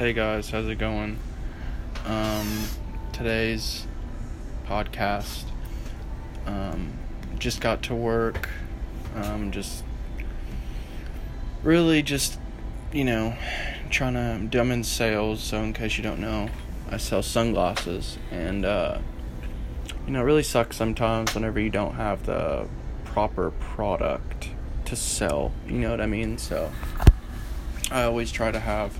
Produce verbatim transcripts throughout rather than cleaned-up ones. Hey guys, how's it going? Um, today's podcast, um, just got to work, um, just really just, you know, trying to, I'm in sales, so in case you don't know, I sell sunglasses, and, uh, you know, it really sucks sometimes whenever you don't have the proper product to sell, you know what I mean? So, I always try to have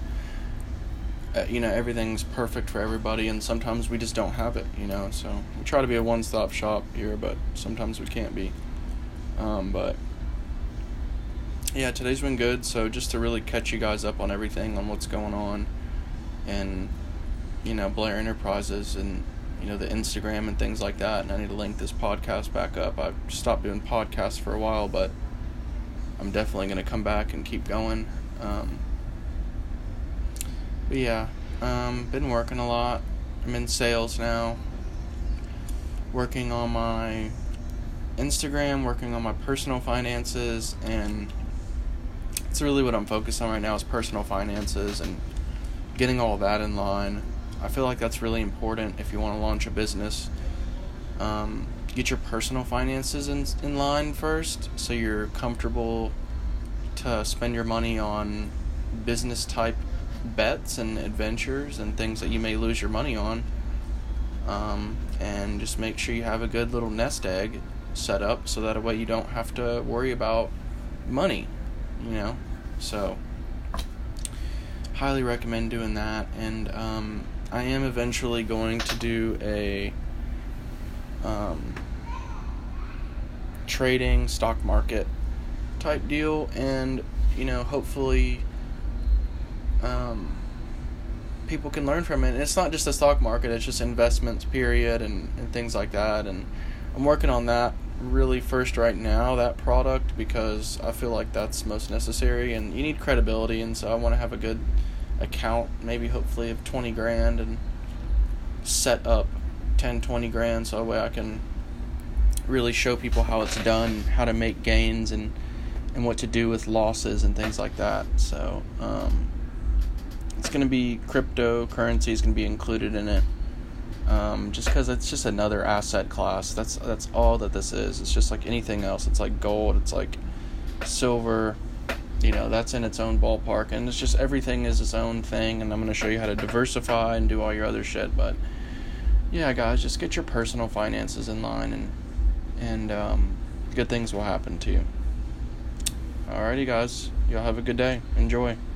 Uh, you know, everything's perfect for everybody, and sometimes we just don't have it, you know, so we try to be a one-stop shop here, but sometimes we can't be, um, but, yeah, today's been good, so just to really catch you guys up on everything, on what's going on, and, you know, Blair Enterprises, and, you know, the Instagram, and things like that, and I need to link this podcast back up. I've stopped doing podcasts for a while, but I'm definitely going to come back and keep going. um, But yeah, um, been working a lot. I'm in sales now, working on my Instagram, working on my personal finances, and it's really what I'm focused on right now is personal finances and getting all that in line. I feel like that's really important if you want to launch a business. Um, get your personal finances in, in line first, so you're comfortable to spend your money on business type bets and adventures and things that you may lose your money on, um, and just make sure you have a good little nest egg set up so that way you don't have to worry about money, you know, so highly recommend doing that. And um, I am eventually going to do a um, trading stock market type deal, and you know, hopefully Um, people can learn from it. And it's not just the stock market, it's just investments, period, and, and things like that. And I'm working on that really first right now, that product, because I feel like that's most necessary. And you need credibility, and so I want to have a good account, maybe hopefully of twenty grand, and set up ten, twenty grand, so that way I can really show people how it's done, how to make gains, and, and what to do with losses and things like that. So, um... it's going to be cryptocurrency is going to be included in it, um, just because it's just another asset class. That's that's all that this is. It's just like anything else. It's like gold. It's like silver. You know, that's in its own ballpark. And it's just everything is its own thing. And I'm going to show you how to diversify and do all your other shit. But yeah, guys, just get your personal finances in line, and and um, good things will happen to you. Alrighty, guys. Y'all have a good day. Enjoy.